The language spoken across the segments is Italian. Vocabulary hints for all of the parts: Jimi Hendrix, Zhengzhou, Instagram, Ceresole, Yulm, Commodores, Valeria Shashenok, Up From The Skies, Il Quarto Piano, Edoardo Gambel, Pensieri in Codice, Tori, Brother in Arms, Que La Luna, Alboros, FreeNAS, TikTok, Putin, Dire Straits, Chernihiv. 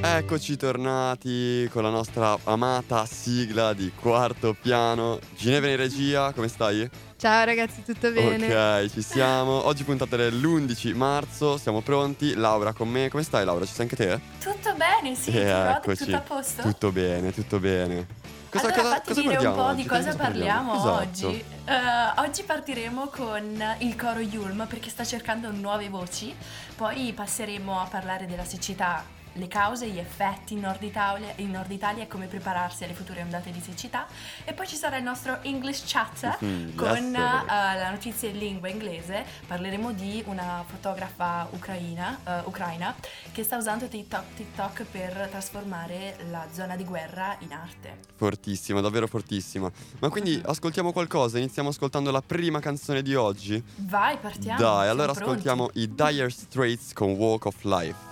Eccoci tornati con la nostra amata sigla di Quarto Piano. Ginevra in regia, come stai? Ciao ragazzi, tutto bene? Ok, ci siamo. Oggi puntata dell'11 marzo, siamo pronti. Laura con me, come stai Laura? Ci sei anche te? Tutto bene, sì, tutto a posto. Tutto bene. Allora fatti dire un po' di cosa parliamo oggi. Oggi partiremo con il coro Yulm perché sta cercando nuove voci. Poi passeremo a parlare della siccità, le cause, gli effetti in Nord Italia e come prepararsi alle future ondate di siccità, e poi ci sarà il nostro English Chat con la notizia in lingua inglese. Parleremo di una fotografa ucraina che sta usando TikTok per trasformare la zona di guerra in arte. Fortissima, davvero fortissima. Ma quindi ascoltiamo qualcosa, iniziamo ascoltando la prima canzone di oggi. Vai, partiamo. Dai, allora ascoltiamo i Dire Straits con Walk of Life.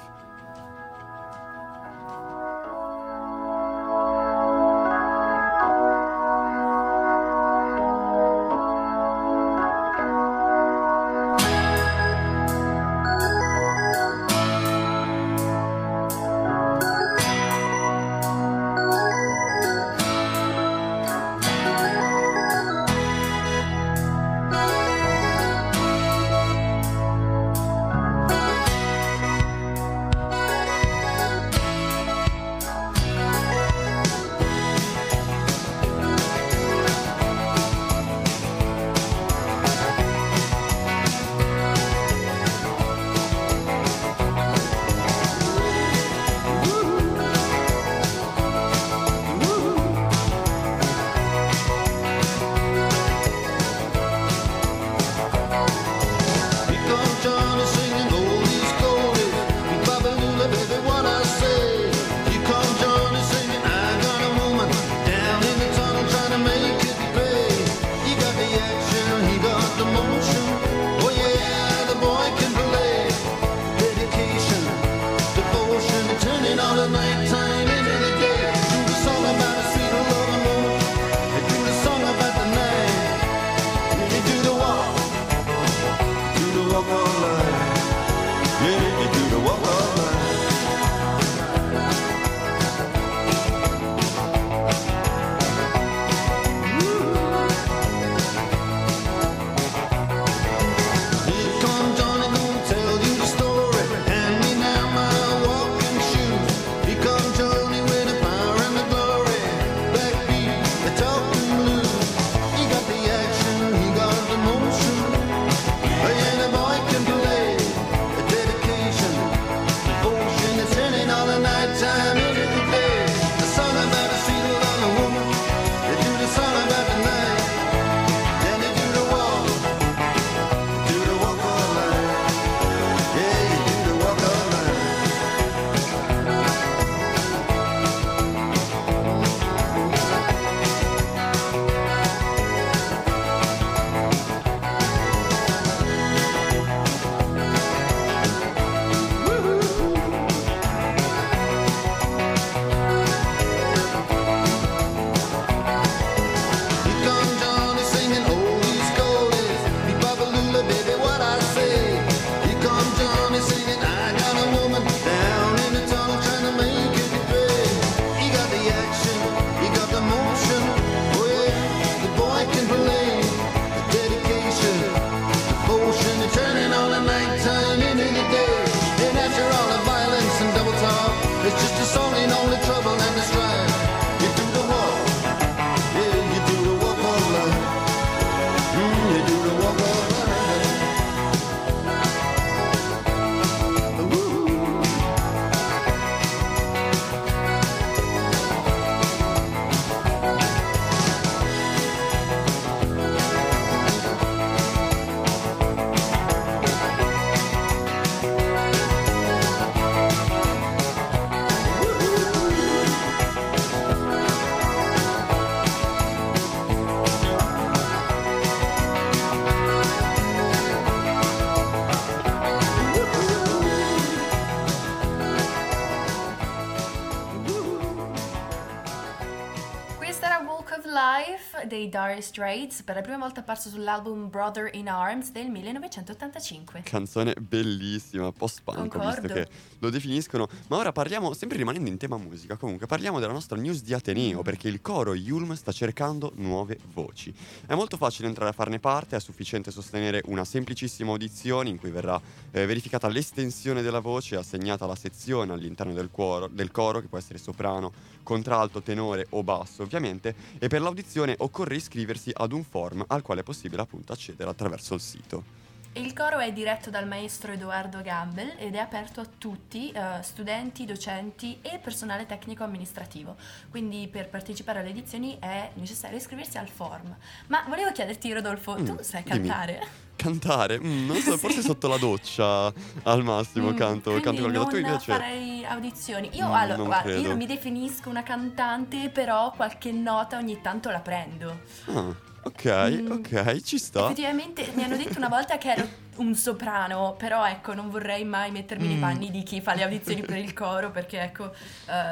dei Dire Straits, per la prima volta apparso sull'album Brother in Arms del 1985. Canzone bellissima, post-punk, visto che lo definiscono. Ma ora parliamo, sempre rimanendo in tema musica, comunque parliamo della nostra news di Ateneo, perché il coro Yulm sta cercando nuove voci. È molto facile entrare a farne parte, è sufficiente sostenere una semplicissima audizione in cui verrà verificata l'estensione della voce, assegnata la sezione all'interno del coro, che può essere soprano, contralto, tenore o basso ovviamente, e per l'audizione occorre iscriversi ad un form al quale è possibile appunto accedere attraverso il sito. Il coro è diretto dal maestro Edoardo Gambel ed è aperto a tutti, studenti, docenti e personale tecnico amministrativo. Quindi per partecipare alle edizioni è necessario iscriversi al form. Ma volevo chiederti, Rodolfo, tu sai cantare? Cantare? Non so, forse sotto la doccia al massimo canto qualcosa. Tu invece farei audizioni. Io non mi definisco una cantante, però qualche nota ogni tanto la prendo. Ok, ci sta. Effettivamente mi hanno detto una volta che ero un soprano, però ecco, non vorrei mai mettermi nei panni di chi fa le audizioni per il coro, perché ecco,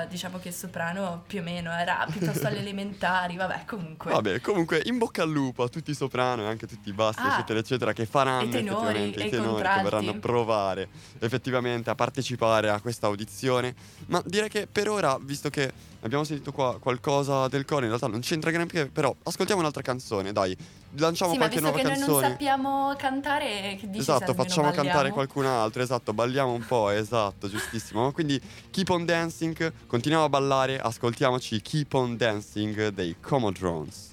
diciamo che il soprano più o meno era piuttosto alle elementari, comunque in bocca al lupo a tutti i soprano e anche tutti i bassi, eccetera eccetera, che faranno i tenori che verranno a provare effettivamente a partecipare a questa audizione. Ma direi che per ora, visto che abbiamo sentito qua qualcosa del coro, in realtà non c'entra granché, però ascoltiamo un'altra canzone, dai, lanciamo qualche nuova canzone. Ma visto che noi non sappiamo cantare, che dici? Esatto, facciamo cantare qualcun altro, esatto, balliamo un po', esatto, giustissimo. Quindi Keep on Dancing, continuiamo a ballare, ascoltiamoci Keep on Dancing dei Commodores.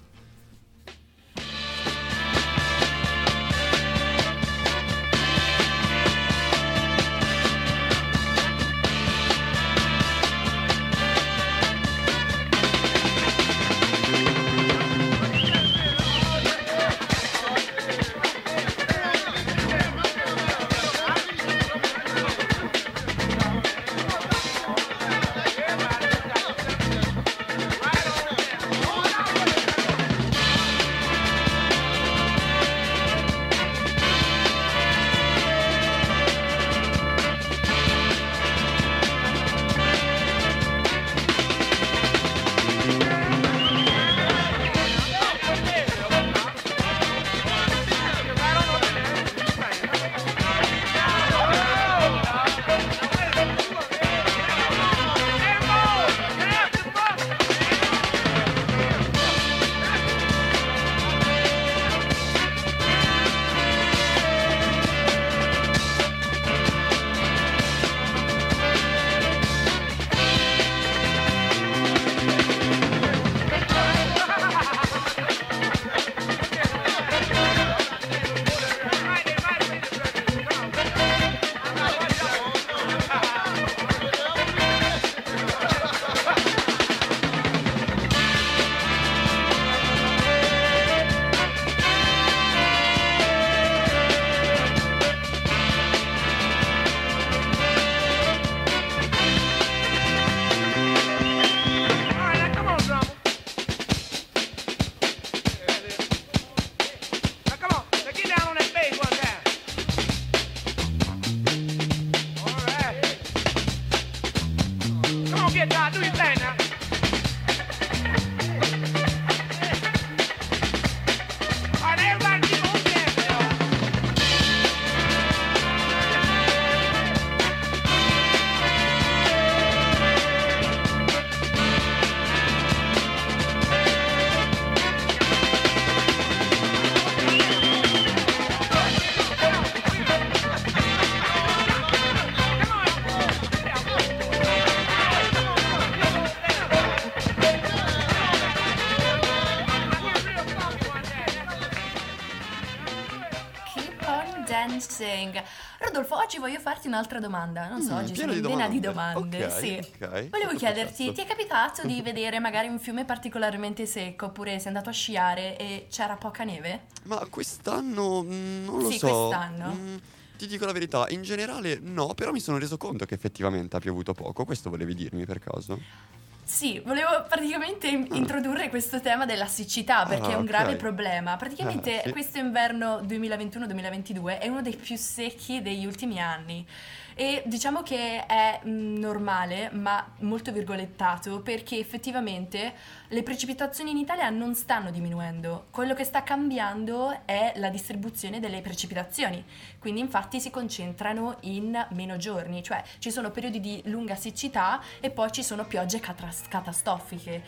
Rodolfo, oggi voglio farti un'altra domanda. Non so, oggi sono piena di domande. Okay, sì. Okay. Volevo chiederti, ti è capitato di vedere magari un fiume particolarmente secco, oppure sei andato a sciare e c'era poca neve? Ma quest'anno non lo so. Sì, quest'anno. Ti dico la verità, in generale no, però mi sono reso conto che effettivamente ha piovuto poco. Questo volevi dirmi per caso? Sì, volevo praticamente introdurre questo tema della siccità, perché è un grave problema. Praticamente questo inverno 2021-2022 è uno dei più secchi degli ultimi anni. E diciamo che è normale, ma molto virgolettato, perché effettivamente le precipitazioni in Italia non stanno diminuendo. Quello che sta cambiando è la distribuzione delle precipitazioni, quindi infatti si concentrano in meno giorni, cioè ci sono periodi di lunga siccità e poi ci sono piogge catastrofiche.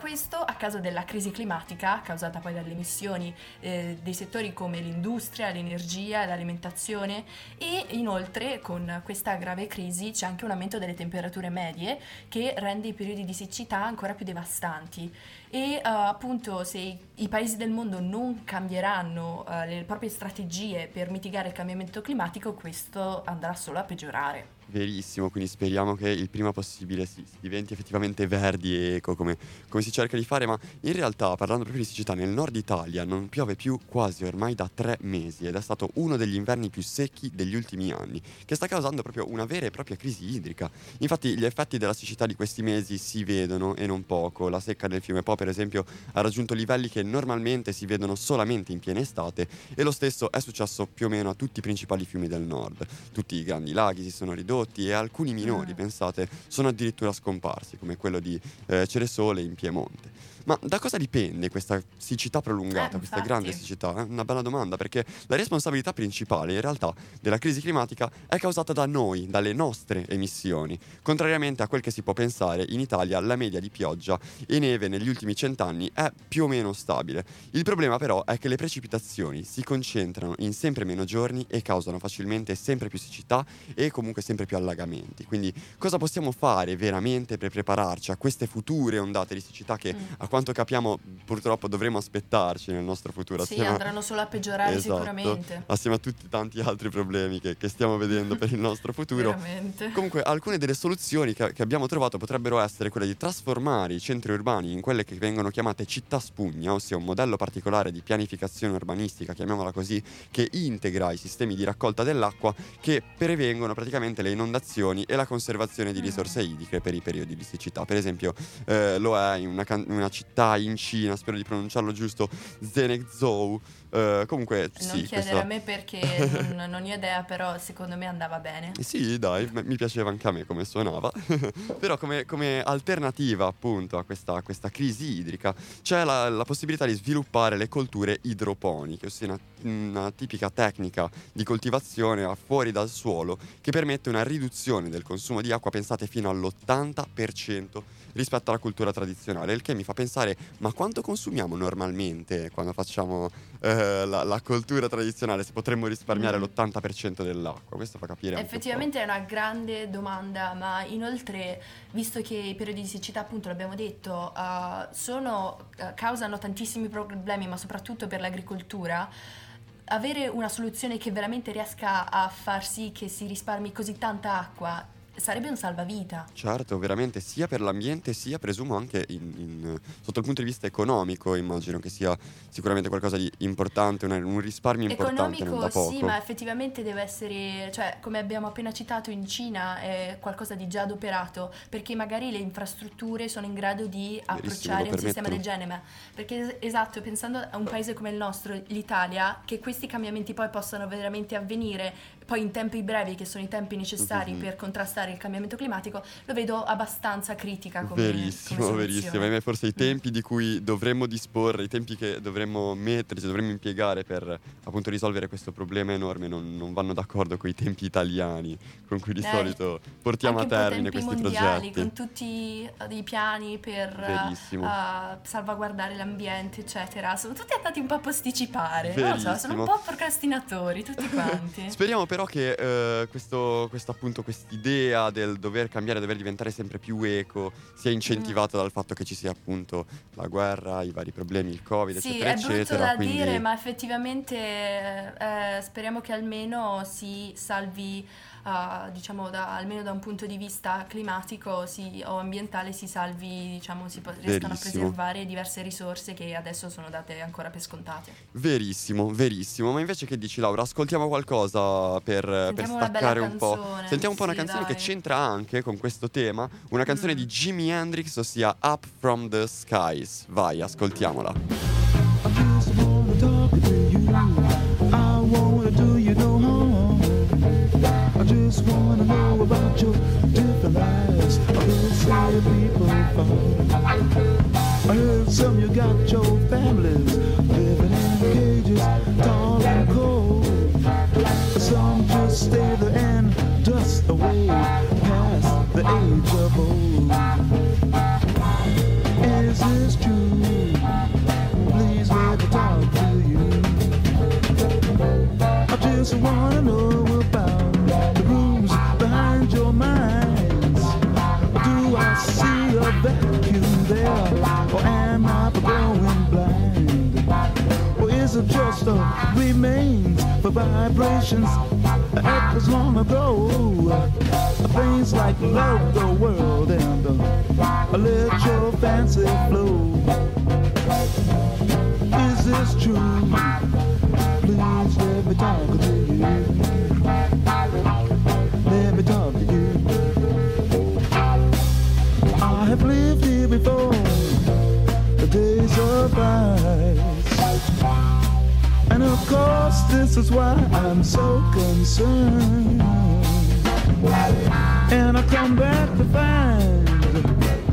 Questo a causa della crisi climatica causata poi dalle emissioni dei settori come l'industria, l'energia, l'alimentazione, e inoltre con questa grave crisi c'è anche un aumento delle temperature medie che rende i periodi di siccità ancora più devastanti. E appunto, se i paesi del mondo non cambieranno le proprie strategie per mitigare il cambiamento climatico, questo andrà solo a peggiorare. Verissimo, quindi speriamo che il prima possibile si diventi effettivamente verdi e eco, come si cerca di fare. Ma in realtà, parlando proprio di siccità, nel nord Italia non piove più quasi ormai da 3 mesi ed è stato uno degli inverni più secchi degli ultimi anni, che sta causando proprio una vera e propria crisi idrica. Infatti gli effetti della siccità di questi mesi si vedono, e non poco. La secca del fiume Po, per esempio, ha raggiunto livelli che normalmente si vedono solamente in piena estate, e lo stesso è successo più o meno a tutti i principali fiumi del nord. Tutti i grandi laghi si sono ridotti e alcuni minori, pensate, sono addirittura scomparsi, come quello di Ceresole in Piemonte. Ma da cosa dipende questa siccità prolungata, questa grande siccità? È una bella domanda, perché la responsabilità principale in realtà della crisi climatica è causata da noi, dalle nostre emissioni. Contrariamente a quel che si può pensare, in Italia la media di pioggia e neve negli ultimi 100 anni è più o meno stabile. Il problema però è che le precipitazioni si concentrano in sempre meno giorni e causano facilmente sempre più siccità e comunque sempre più allagamenti. Quindi cosa possiamo fare veramente per prepararci a queste future ondate di siccità che a quanto capiamo purtroppo dovremo aspettarci nel nostro futuro? Sì, andranno solo a peggiorare, esatto, sicuramente. Assieme a tutti tanti altri problemi che stiamo vedendo per il nostro futuro. Veramente. Comunque alcune delle soluzioni che abbiamo trovato potrebbero essere quelle di trasformare i centri urbani in quelle che vengono chiamate città spugna, ossia un modello particolare di pianificazione urbanistica, chiamiamola così, che integra i sistemi di raccolta dell'acqua che prevengono praticamente le inondazioni e la conservazione di risorse idriche per i periodi di siccità. Per esempio lo è in una città in Cina, spero di pronunciarlo giusto, Zhengzhou. Comunque non sì, chiedere questa... a me perché non ho idea, però secondo me andava bene. Sì, dai, mi piaceva anche a me come suonava. Però come alternativa appunto a questa crisi idrica c'è la possibilità di sviluppare le colture idroponiche, ossia una tipica tecnica di coltivazione a fuori dal suolo che permette una riduzione del consumo di acqua, pensate, fino all'80% rispetto alla cultura tradizionale, il che mi fa pensare: ma quanto consumiamo normalmente quando facciamo la coltura tradizionale, se potremmo risparmiare l'80% dell'acqua? Questo fa capire effettivamente è una grande domanda. Ma inoltre, visto che i periodi di siccità, appunto, l'abbiamo detto, causano tantissimi problemi, ma soprattutto per l'agricoltura, avere una soluzione che veramente riesca a far sì che si risparmi così tanta acqua sarebbe un salvavita. Certo, veramente, sia per l'ambiente sia, presumo, anche sotto il punto di vista economico. Immagino che sia sicuramente qualcosa di importante, un risparmio importante. Economico, non da poco. Sì, ma effettivamente deve essere, cioè, come abbiamo appena citato, in Cina è qualcosa di già adoperato, perché magari le infrastrutture sono in grado di approcciare un sistema del genere. Perché, esatto, pensando a un paese come il nostro, l'Italia, che questi cambiamenti poi possano veramente avvenire poi in tempi brevi, che sono i tempi necessari per contrastare il cambiamento climatico, lo vedo abbastanza critica come verissimo. Forse i tempi di cui dovremmo disporre, i tempi che dovremmo metterci, dovremmo impiegare per appunto risolvere questo problema enorme non vanno d'accordo con i tempi italiani con cui di solito portiamo a termine questi mondiali, progetti, con tutti i piani per salvaguardare l'ambiente eccetera. Sono tutti andati un po' a posticipare, non so, sono un po' procrastinatori tutti quanti. Speriamo però che quest'idea del dover cambiare, dover diventare sempre più eco sia incentivata dal fatto che ci sia appunto la guerra, i vari problemi, il Covid, eccetera. Sì, è brutto da dire, ma effettivamente speriamo che almeno si salvi, diciamo, almeno da un punto di vista climatico o ambientale, si salvi, diciamo, si riescano a preservare diverse risorse che adesso sono date ancora per scontate. Verissimo. Ma invece che dici, Laura? Ascoltiamo qualcosa per staccare un po'. Sentiamo un po' una canzone che c'entra anche con questo tema, una canzone di Jimi Hendrix, ossia Up From The Skies. Vai, ascoltiamola. I just wanna friends who wanna know about the rooms behind your minds. Do I see a vacuum there, or am I going blind? Or is it just a remains for vibrations that was long ago? Things like love the world and let your fancy flow. Is this true? Please let me talk to you. Let me talk to you. I have lived here before, the days of ice. And of course this is why I'm so concerned. And I come back to find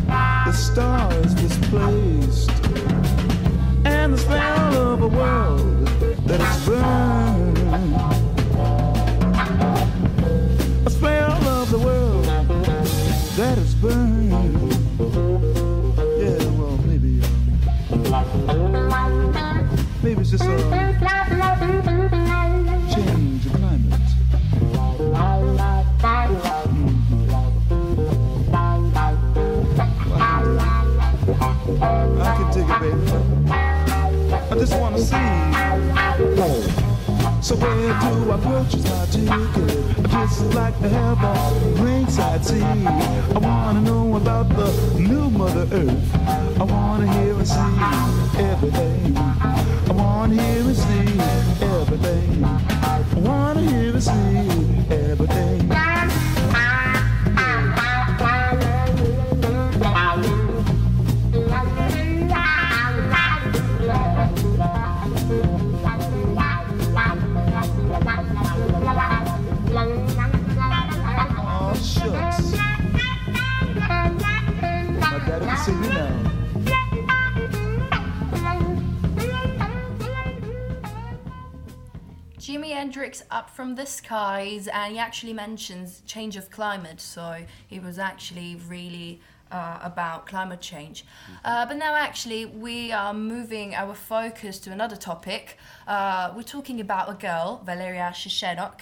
the stars displaced and the spell of a world that is burned. A spell of the world that is burned. Yeah, well, maybe maybe it's just a change of climate. I can dig it, baby. I just wanna see. So where do I purchase my ticket? Just like to have a ringside seat. I wanna know about the new Mother Earth. I wanna hear and see everything. I wanna hear and see everything. I wanna hear and see everything. Jimi Hendrix, Up From The Skies, and he actually mentions change of climate, so he was actually really about climate change. But now actually we are moving our focus to another topic. We're talking about a girl, Valeria Shashenok.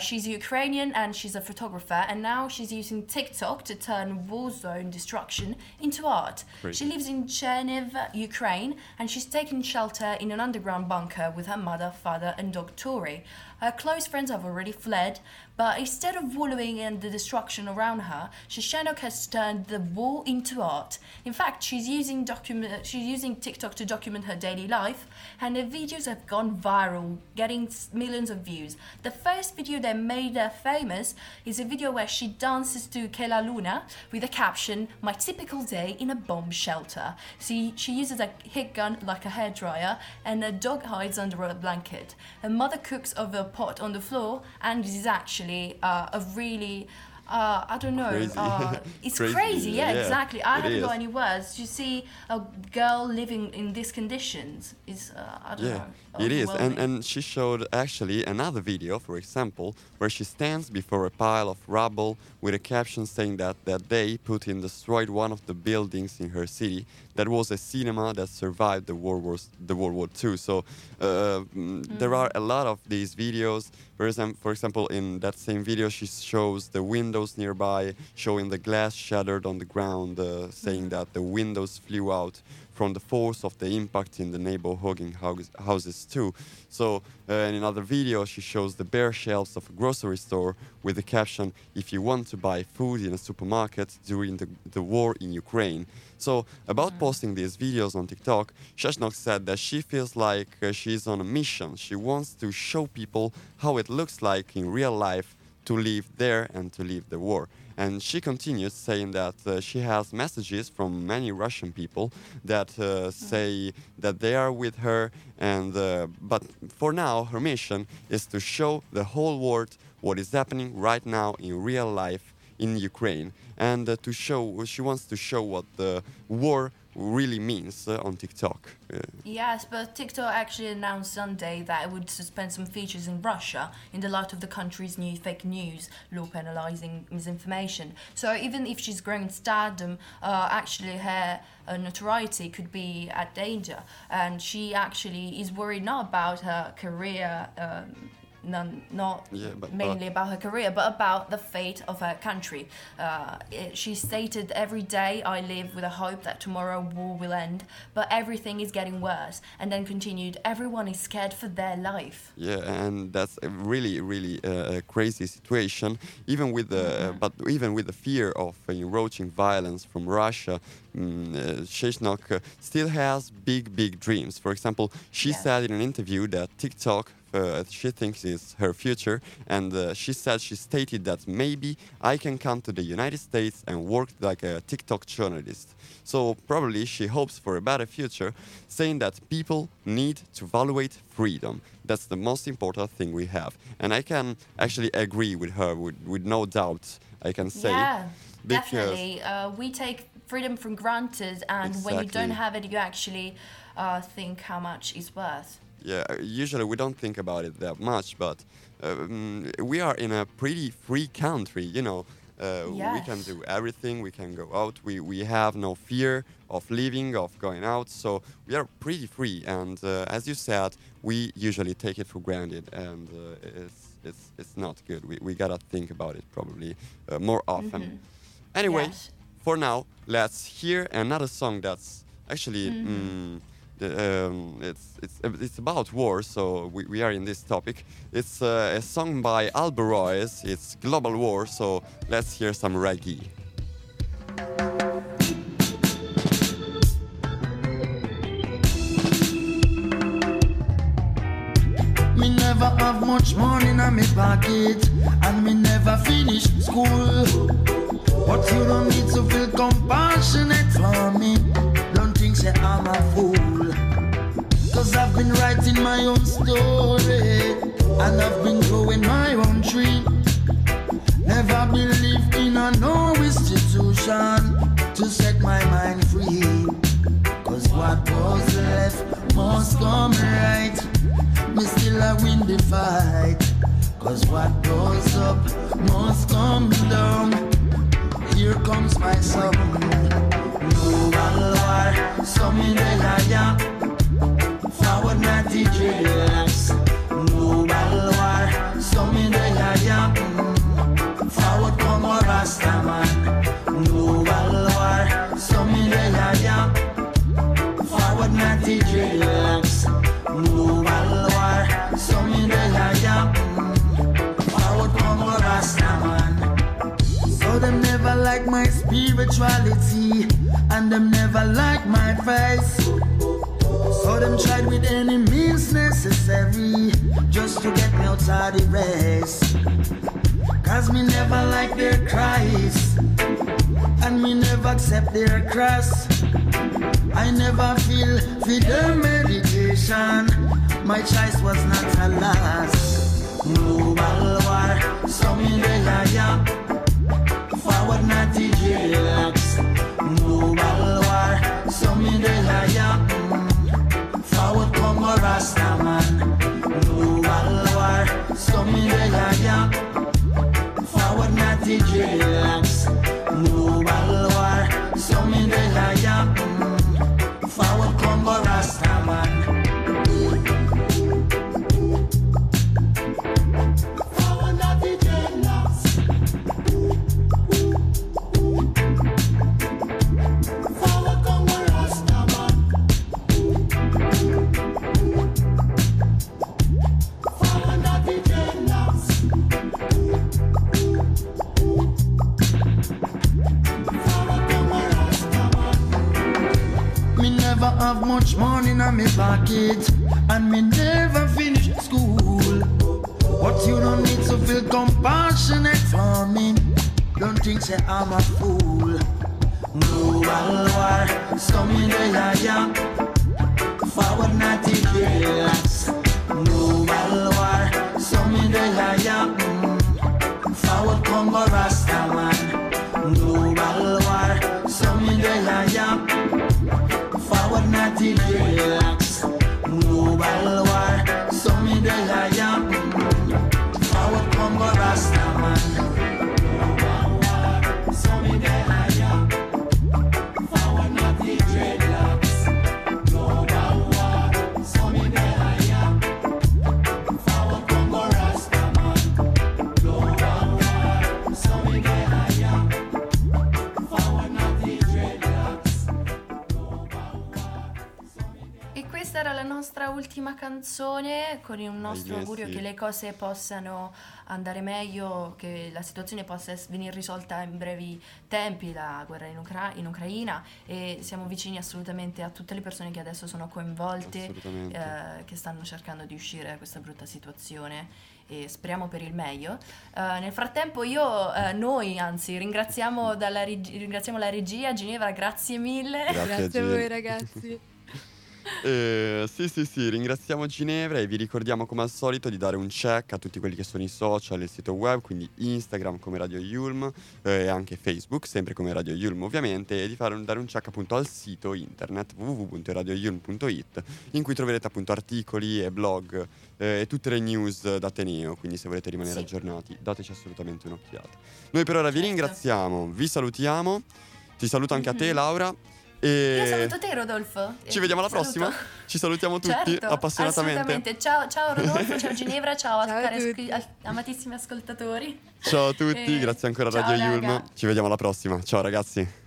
She's Ukrainian and she's a photographer, and now she's using TikTok to turn war zone destruction into art. Great. She lives in Chernihiv, Ukraine, and she's taken shelter in an underground bunker with her mother, father and dog Tori. Her close friends have already fled, but instead of wallowing in the destruction around her, Shashenok has turned the war into art. In fact, she's using TikTok to document her daily life, and her videos have gone viral, getting millions of views. The first video that made her famous is a video where she dances to Que La Luna with the caption, "My typical day in a bomb shelter." See, she uses a heat gun like a hairdryer, and her dog hides under a blanket. Her mother cooks over a pot on the floor, and this is actually a really, I don't know, crazy. It's crazy, yeah, exactly. I haven't got any words. You see a girl living in these conditions is, I don't know. It is, and she showed actually another video, for example, where she stands before a pile of rubble with a caption saying that day Putin destroyed one of the buildings in her city that was a cinema that survived the World War II. So there are a lot of these videos. For example, in that same video, she shows the windows nearby, showing the glass shattered on the ground, saying that the windows flew out from the force of the impact in the neighboring houses too. So in another video, she shows the bare shelves of a grocery store with the caption, "If you want to buy food in a supermarket during the war in Ukraine." So about posting these videos on TikTok, Shashenok said that she feels like she's on a mission. She wants to show people how it looks like in real life to live there and to leave the war. And she continues saying that she has messages from many Russian people that say that they are with her, and but for now her mission is to show the whole world what is happening right now in real life in Ukraine, and she wants to show what the war really means on TikTok. Yes, but TikTok actually announced Sunday that it would suspend some features in Russia in the light of the country's new fake news law penalizing misinformation. So even if she's growing stardom, actually her notoriety could be at danger, and she actually is worried not about her career mainly about her career, but about the fate of her country. She stated, "Every day I live with a hope that tomorrow war will end, but everything is getting worse." And then continued, "Everyone is scared for their life." Yeah, and that's a really, really crazy situation. Even with the, but even with the fear of encroaching violence from Russia, Shashenok still has big, big dreams. For example, she said in an interview that TikTok, she thinks is her future, and she stated that maybe I can come to the United States and work like a TikTok journalist. So probably she hopes for a better future, saying that people need to evaluate freedom. That's the most important thing we have. And I can actually agree with her, with no doubt, I can say. Yeah, definitely. We take freedom for granted, and when you don't have it, you actually think how much it's worth. Yeah, usually we don't think about it that much, but we are in a pretty free country, you know. We can do everything, we can go out, we have no fear of leaving, of going out, so we are pretty free. And as you said, we usually take it for granted, and it's not good. We gotta think about it probably more often. Mm-hmm. Anyway, for now, let's hear another song that's actually... It's about war, so we are in this topic. It's a song by Alboros. It's Global War, so let's hear some reggae. Me never have much money in my pocket, and me never finish school. But you don't need to feel compassionate for me. Don't think say I'm a fool. Cause I've been writing my own story, and I've been growing my own tree. Never believed in a no institution to set my mind free. Cause what goes left must come right. Me still I win the fight. Cause what goes up must come down. Here comes my song. Global war, some in the forward natty dreams. Global war, some in the yam. Forward come a Rasta man. Global war, some in the yam. Forward natty dreams. Global war, some in the yam. Forward come a Rasta man. So them never like my spirituality, and them never like my face. So them tried with any means necessary just to get me out of the race. Cause me never like their cries, and me never accept their cross. I never feel for their meditation. My choice was not a loss. Global war, some in the yam. Forward not the relax. Global war, some in the yam. Forward come a Rasta man. Global war, some in the yam. Forward not the dreams. Global war, some in the yam. Forward come a Rasta man. Have much money in my pocket, and me never finish school. But you don't need to feel compassionate for me. Don't think say I'm a fool. Global war, some in the yam. Forward not the relax. Global war, some in the yam. Forward come a Rasta man. Global war, some in the yam. Forward not the relax. Global war, some in the yam. Forward come a Rasta man. Global war, some in the yam. Forward not the dreadlocks. Global war, some in the yam. ultima canzone con un nostro augurio che le cose possano andare meglio, che la situazione possa venire risolta in brevi tempi, la guerra in Ucraina, e siamo vicini assolutamente a tutte le persone che adesso sono coinvolte, che stanno cercando di uscire da questa brutta situazione, e speriamo per il meglio. Nel frattempo noi ringraziamo, ringraziamo la regia. Ginevra, grazie mille. Grazie a voi ragazzi. Sì, ringraziamo Ginevra e vi ricordiamo come al solito di dare un check a tutti quelli che sono i social e il sito web, quindi Instagram come Radio Yulm e anche Facebook sempre come Radio Yulm ovviamente, e di dare un check appunto al sito internet www.radioyulm.it, in cui troverete appunto articoli e blog e tutte le news d'Ateneo, quindi se volete rimanere aggiornati dateci assolutamente un'occhiata. Noi per ora vi ringraziamo, vi salutiamo, ti saluto anche a te Laura. E io saluto te Rodolfo. Ci vediamo alla prossima. Ci salutiamo tutti appassionatamente. Ciao Rodolfo, ciao Ginevra, ciao amatissimi ascoltatori. Ciao a tutti, grazie ancora a Radio Yulm. Ci vediamo alla prossima. Ciao ragazzi.